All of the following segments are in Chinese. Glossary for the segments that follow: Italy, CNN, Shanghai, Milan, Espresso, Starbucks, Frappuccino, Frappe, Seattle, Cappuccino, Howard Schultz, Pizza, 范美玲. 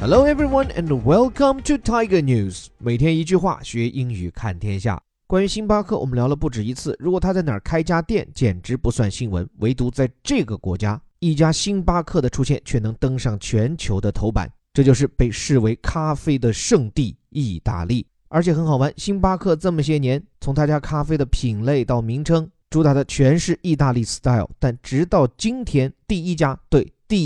Hello everyone and welcome to Tiger News。 每天一句话，学英语看天下。关于星巴克，我们聊了不止一次。如果他在哪儿开家店，简直不算新闻。唯独在这个国家，一家星巴克的出现却能登上全球的头版，这就是被视为咖啡的圣地意大利。而且很好玩，星巴克这么些年，从他家咖啡的品类到名称，主打的全是意大利 style。 但直到今天，第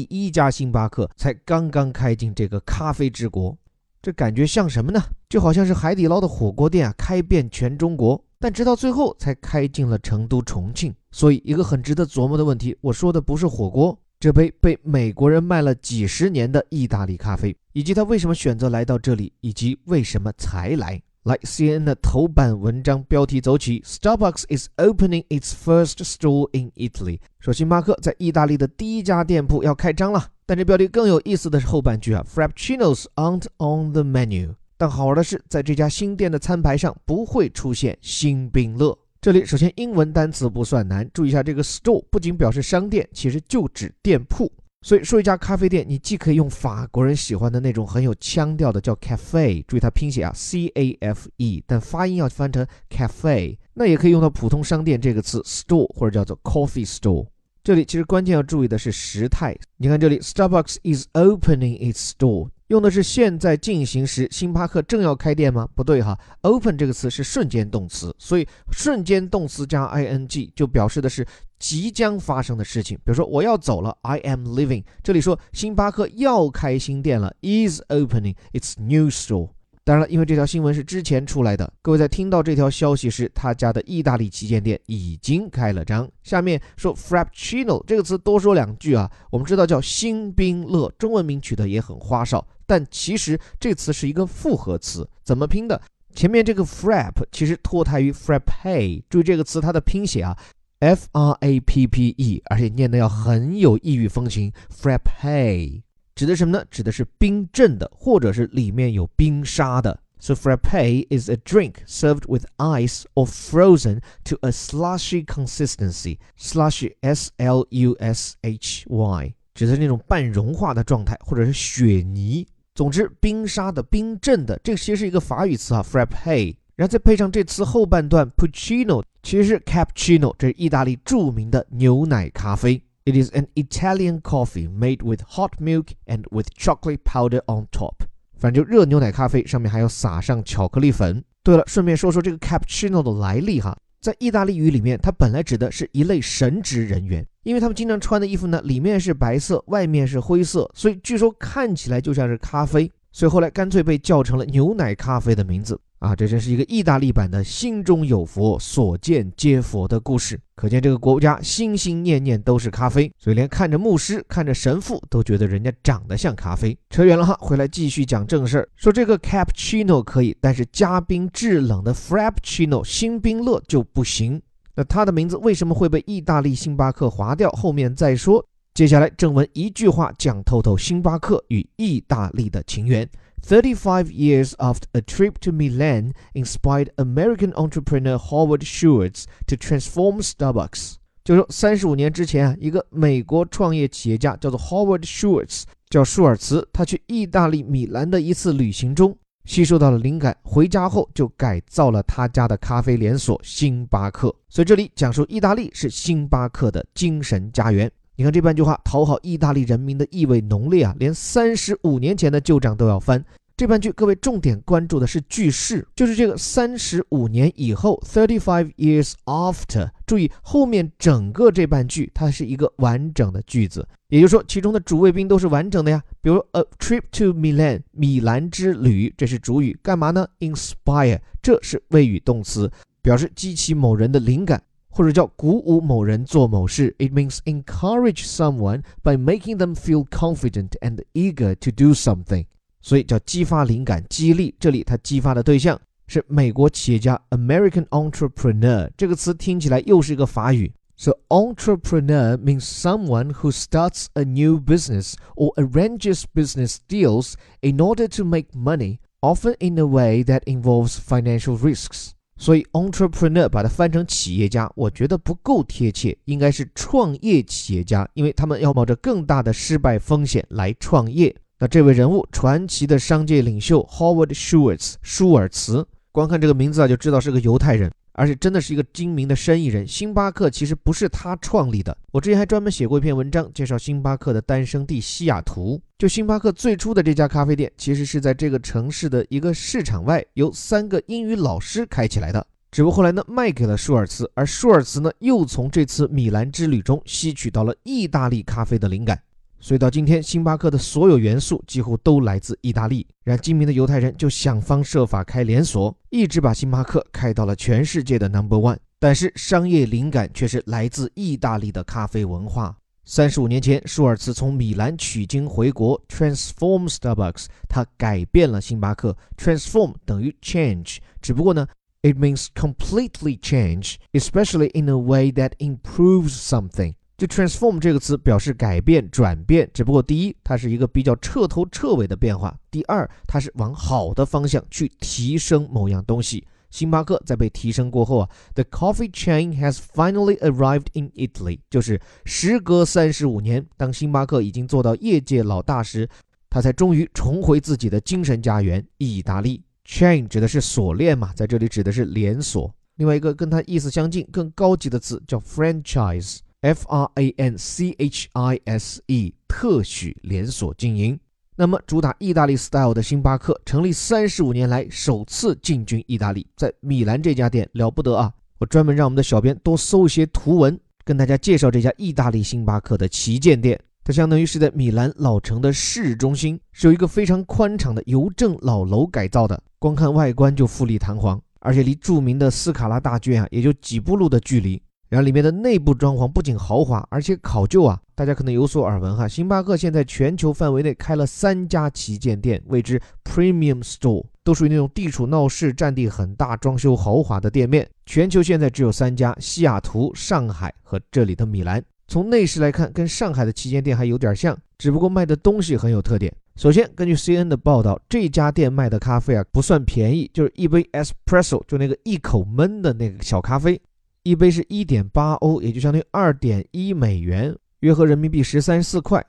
一家星巴克才刚刚开进这个咖啡之国。这感觉像什么呢？就好像是海底捞的火锅店啊，开遍全中国，但直到最后才开进了成都、重庆。所以一个很值得琢磨的问题，我说的不是火锅，这杯被美国人卖了几十年的意大利咖啡，以及他为什么选择来到这里，以及为什么才来。来 CNN 的头版文章标题走起 ，Starbucks is opening its first store in Italy。 说星巴克在意大利的第一家店铺要开张了。但这标题更有意思的是后半句啊 ，Frappuccinos aren't on the menu。 但好玩的是，在这家新店的餐牌上不会出现星冰乐。这里首先英文单词不算难，注意一下这个 store 不仅表示商店，其实就指店铺。所以说一家咖啡店，你既可以用法国人喜欢的那种很有腔调的叫 cafe， 注意它拼写啊 ，C-A-F-E， 但发音要翻成 cafe， 那也可以用到普通商店这个词 store 或者叫做 coffee store。这里其实关键要注意的是时态，你看这里 Starbucks is opening its store， 用的是现在进行时，星巴克正要开店吗？不对哈 ，open 这个词是瞬间动词，所以瞬间动词加 ing 就表示的是即将发生的事情。比如说我要走了 I am leaving， 这里说星巴克要开新店了 is opening its new store。 当然了，因为这条新闻是之前出来的，各位在听到这条消息时，他家的意大利旗舰店已经开了张。下面说 Frappuccino 这个词多说两句啊，我们知道叫星冰乐，中文名取得也很花哨，但其实这词是一个复合词，怎么拼的？前面这个 Frap 其实脱胎于 Frappe， 注意这个词它的拼写啊F-R-A-P-P-E， 而且念的要很有异域风情。 Frappe 指的什么呢？指的是冰镇的，或者是里面有冰沙的。 So Frappe is a drink served with ice or frozen to a slushy consistency。 Slushy S-L-U-S-H-Y 指的是那种半融化的状态，或者是雪泥。总之冰沙的，冰镇的，这其实是一个法语词啊 Frappe， 然后再配上这次后半段 Puccino， 其实是 Cappuccino， 这是意大利著名的牛奶咖啡。 It is an Italian coffee made with hot milk and with chocolate powder on top。 反正就热牛奶咖啡，上面还要撒上巧克力粉。对了，顺便说说这个 Cappuccino 的来历哈，在意大利语里面它本来指的是一类神职人员，因为他们经常穿的衣服呢，里面是白色，外面是灰色，所以据说看起来就像是咖啡，所以后来干脆被叫成了牛奶咖啡的名字啊，这真是一个意大利版的心中有佛，所见皆佛的故事。可见这个国家心心念念都是咖啡，所以连看着牧师看着神父都觉得人家长得像咖啡。扯远了哈，回来继续讲正事儿。说这个 Cappuccino 可以，但是加冰制冷的 Frappuccino 星冰乐就不行。那它的名字为什么会被意大利星巴克划掉，后面再说。接下来正文一句话讲透透星巴克与意大利的情缘。35 years after a trip to Milan inspired American entrepreneur Howard Schultz to transform Starbucks。 就是说35年之前啊，一个美国创业企业家叫做 Howard Schultz， 叫舒尔茨，他去意大利米兰的一次旅行中吸收到了灵感，回家后就改造了他家的咖啡连锁星巴克。所以这里讲述意大利是星巴克的精神家园。你看这半句话，讨好意大利人民的意味浓烈啊，连35年前的旧账都要翻。这半句各位重点关注的是句式，就是这个35年以后 35 years after， 注意后面整个这半句它是一个完整的句子，也就是说其中的主谓宾都是完整的呀。比如 a trip to Milan， 米兰之旅，这是主语，干嘛呢？ inspire 这是谓语动词，表示激起某人的灵感，或者叫鼓舞某人做某事。 It means encourage someone by making them feel confident and eager to do something。 所以叫激发灵感，激励。这里它激发的对象是美国企业家 American entrepreneur， 这个词听起来又是一个法语。 So entrepreneur means someone who starts a new business or arranges business deals in order to make money, often in a way that involves financial risks。所以 entrepreneur 把它翻成企业家，我觉得不够贴切，应该是创业企业家，因为他们要冒着更大的失败风险来创业。那这位人物，传奇的商界领袖 Howard Schultz 舒尔茨，光看这个名字啊，就知道是个犹太人，而且真的是一个精明的生意人。星巴克其实不是他创立的，我之前还专门写过一篇文章介绍星巴克的诞生地西雅图。就星巴克最初的这家咖啡店，其实是在这个城市的一个市场外，由3个英语老师开起来的。只不过后来呢，卖给了舒尔茨，而舒尔茨呢，又从这次米兰之旅中吸取到了意大利咖啡的灵感。所以到今天，星巴克的所有元素几乎都来自意大利。然后精明的犹太人就想方设法开连锁，一直把星巴克开到了全世界的 No.1。 但是商业灵感却是来自意大利的咖啡文化。35年前，舒尔茨从米兰取经回国 transform Starbucks， 他改变了星巴克。 transform 等于 change， 只不过呢， it means completely change especially in a way that improves something。就 transform 这个词表示改变、转变，只不过第一，它是一个比较彻头彻尾的变化；第二，它是往好的方向去提升某样东西。星巴克在被提升过后啊 ，the coffee chain has finally arrived in Italy， 就是时隔35年，当星巴克已经做到业界老大时，它才终于重回自己的精神家园——意大利。chain 指的是锁链嘛，在这里指的是连锁。另外一个跟它意思相近、更高级的词叫 franchise。franchise 特许连锁经营。那么主打意大利 style 的星巴克成立35年来首次进军意大利，在米兰这家店了不得啊！我专门让我们的小编多搜一些图文，跟大家介绍这家意大利星巴克的旗舰店。它相当于是在米兰老城的市中心，是由一个非常宽敞的邮政老楼改造的，光看外观就富丽堂皇，而且离著名的斯卡拉大剧院也就几步路的距离。然后里面的内部装潢不仅豪华，而且考究啊！大家可能有所耳闻哈，星巴克现在全球范围内开了3家旗舰店，谓之 Premium Store， 都属于那种地处闹市、占地很大、装修豪华的店面。全球现在只有3家：西雅图、上海和这里的米兰。从内饰来看，跟上海的旗舰店还有点像，只不过卖的东西很有特点。首先，根据 CNN 的报道，这家店卖的咖啡啊不算便宜，就是一杯 Espresso， 就那个一口闷的那个小咖啡。一杯是 1.8 欧，也就相当于 2.1 美元，约合人民币13.4块。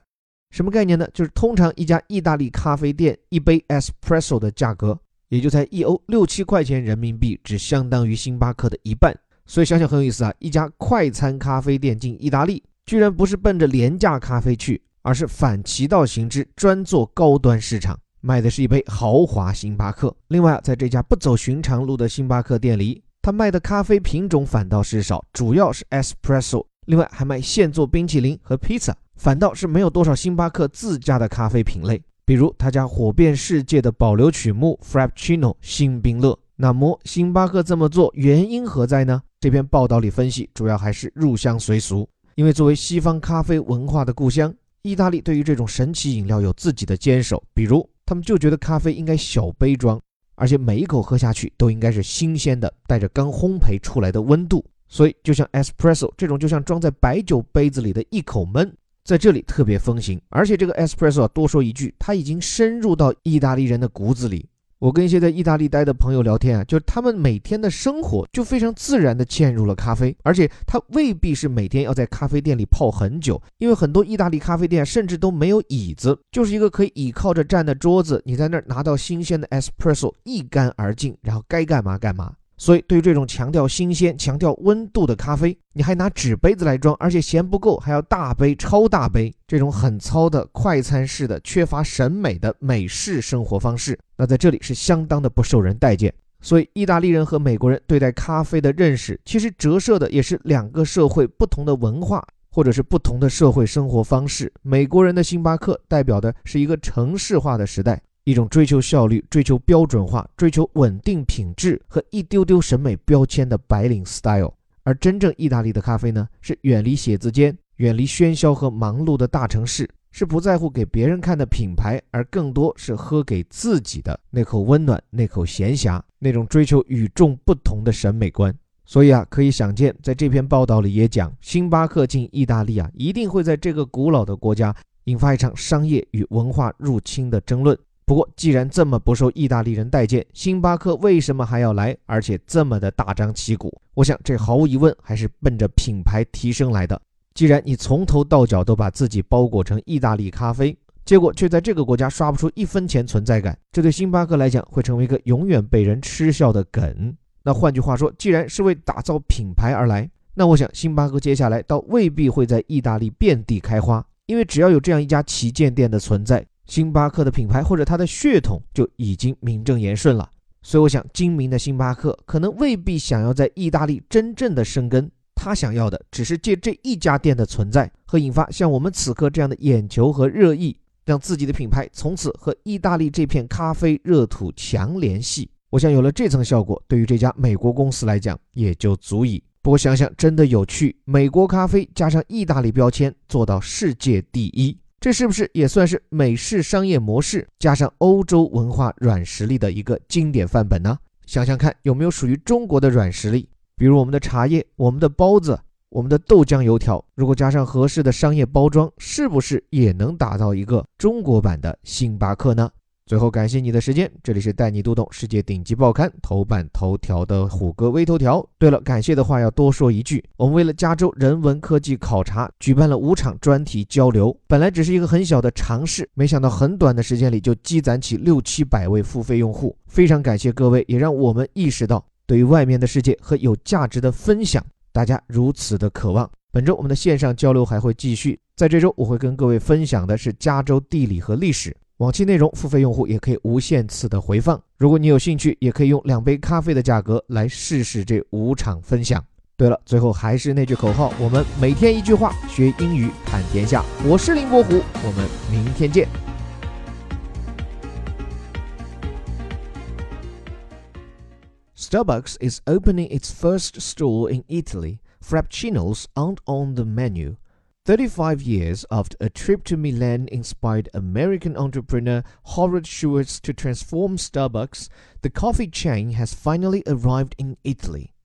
什么概念呢？就是通常一家意大利咖啡店一杯 Espresso 的价格也就才1欧，6-7块钱人民币，只相当于星巴克的一半。所以想想很有意思啊，一家快餐咖啡店进意大利，居然不是奔着廉价咖啡去，而是反其道行之，专做高端市场，卖的是一杯豪华星巴克。另外，在这家不走寻常路的星巴克店里，他卖的咖啡品种反倒是少，主要是 Espresso， 另外还卖现做冰淇淋和 Pizza， 反倒是没有多少星巴克自家的咖啡品类，比如他家火遍世界的保留曲目 Frappuccino 星冰乐。那么星巴克这么做原因何在呢？这篇报道里分析，主要还是入乡随俗，因为作为西方咖啡文化的故乡，意大利对于这种神奇饮料有自己的坚守，比如他们就觉得咖啡应该小杯装，而且每一口喝下去都应该是新鲜的，带着刚烘焙出来的温度。所以就像 Espresso 这种就像装在白酒杯子里的一口闷，在这里特别风行。而且这个 Espresso 啊，多说一句，它已经深入到意大利人的骨子里。我跟一些在意大利待的朋友聊天啊，就是他们每天的生活就非常自然地嵌入了咖啡，而且它未必是每天要在咖啡店里泡很久，因为很多意大利咖啡店甚至都没有椅子，就是一个可以倚靠着站的桌子，你在那儿拿到新鲜的 Espresso 一干而尽，然后该干嘛干嘛。所以对于这种强调新鲜、强调温度的咖啡，你还拿纸杯子来装，而且嫌不够还要大杯、超大杯，这种很糙的快餐式的缺乏审美的美式生活方式，那在这里是相当的不受人待见。所以意大利人和美国人对待咖啡的认识，其实折射的也是两个社会不同的文化，或者是不同的社会生活方式。美国人的星巴克代表的是一个城市化的时代，一种追求效率、追求标准化、追求稳定品质和一丢丢审美标签的白领 style。 而真正意大利的咖啡呢，是远离写字间，远离喧嚣和忙碌的大城市，是不在乎给别人看的品牌，而更多是喝给自己的那口温暖、那口闲暇，那种追求与众不同的审美观。所以啊，可以想见，在这篇报道里也讲，星巴克进意大利啊，一定会在这个古老的国家引发一场商业与文化入侵的争论。不过既然这么不受意大利人待见，星巴克为什么还要来，而且这么的大张旗鼓？我想这毫无疑问还是奔着品牌提升来的。既然你从头到脚都把自己包裹成意大利咖啡，结果却在这个国家刷不出1分钱存在感，这对星巴克来讲会成为一个永远被人嗤笑的梗。那换句话说，既然是为打造品牌而来，那我想星巴克接下来倒未必会在意大利遍地开花，因为只要有这样一家旗舰店的存在，星巴克的品牌或者它的血统就已经名正言顺了。所以我想精明的星巴克可能未必想要在意大利真正的生根，他想要的只是借这一家店的存在和引发像我们此刻这样的眼球和热议，让自己的品牌从此和意大利这片咖啡热土强联系。我想有了这层效果，对于这家美国公司来讲也就足以。不过想想真的有趣，美国咖啡加上意大利标签做到世界第一，这是不是也算是美式商业模式加上欧洲文化软实力的一个经典范本呢？想想看，有没有属于中国的软实力，比如我们的茶叶、我们的包子、我们的豆浆油条，如果加上合适的商业包装，是不是也能打造一个中国版的星巴克呢？最后感谢你的时间，这里是带你读懂世界顶级报刊头版头条的虎哥微头条。对了，感谢的话要多说一句，我们为了加州人文科技考察举办了5场专题交流，本来只是一个很小的尝试，没想到很短的时间里就积攒起600-700位付费用户，非常感谢各位，也让我们意识到对于外面的世界和有价值的分享大家如此的渴望。本周我们的线上交流还会继续，在这周我会跟各位分享的是加州地理和历史，往期内容付费用户也可以无限次的回放，如果你有兴趣也可以用2杯咖啡的价格来试试这5场分享。对了，最后还是那句口号，我们每天1句话，学英语看天下。我是林伯虎，我们明天见。Starbucks is opening its first store in Italy. Frappuccinos aren't on the menu. 35 years after a trip to Milan inspired American entrepreneur Howard Schultz to transform Starbucks, the coffee chain has finally arrived in Italy.